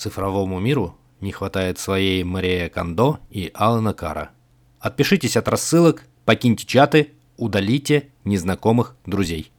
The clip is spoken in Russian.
Цифровому миру не хватает своей Мари Кондо и Аллена Карра. Отпишитесь от рассылок, покиньте чаты, удалите незнакомых друзей.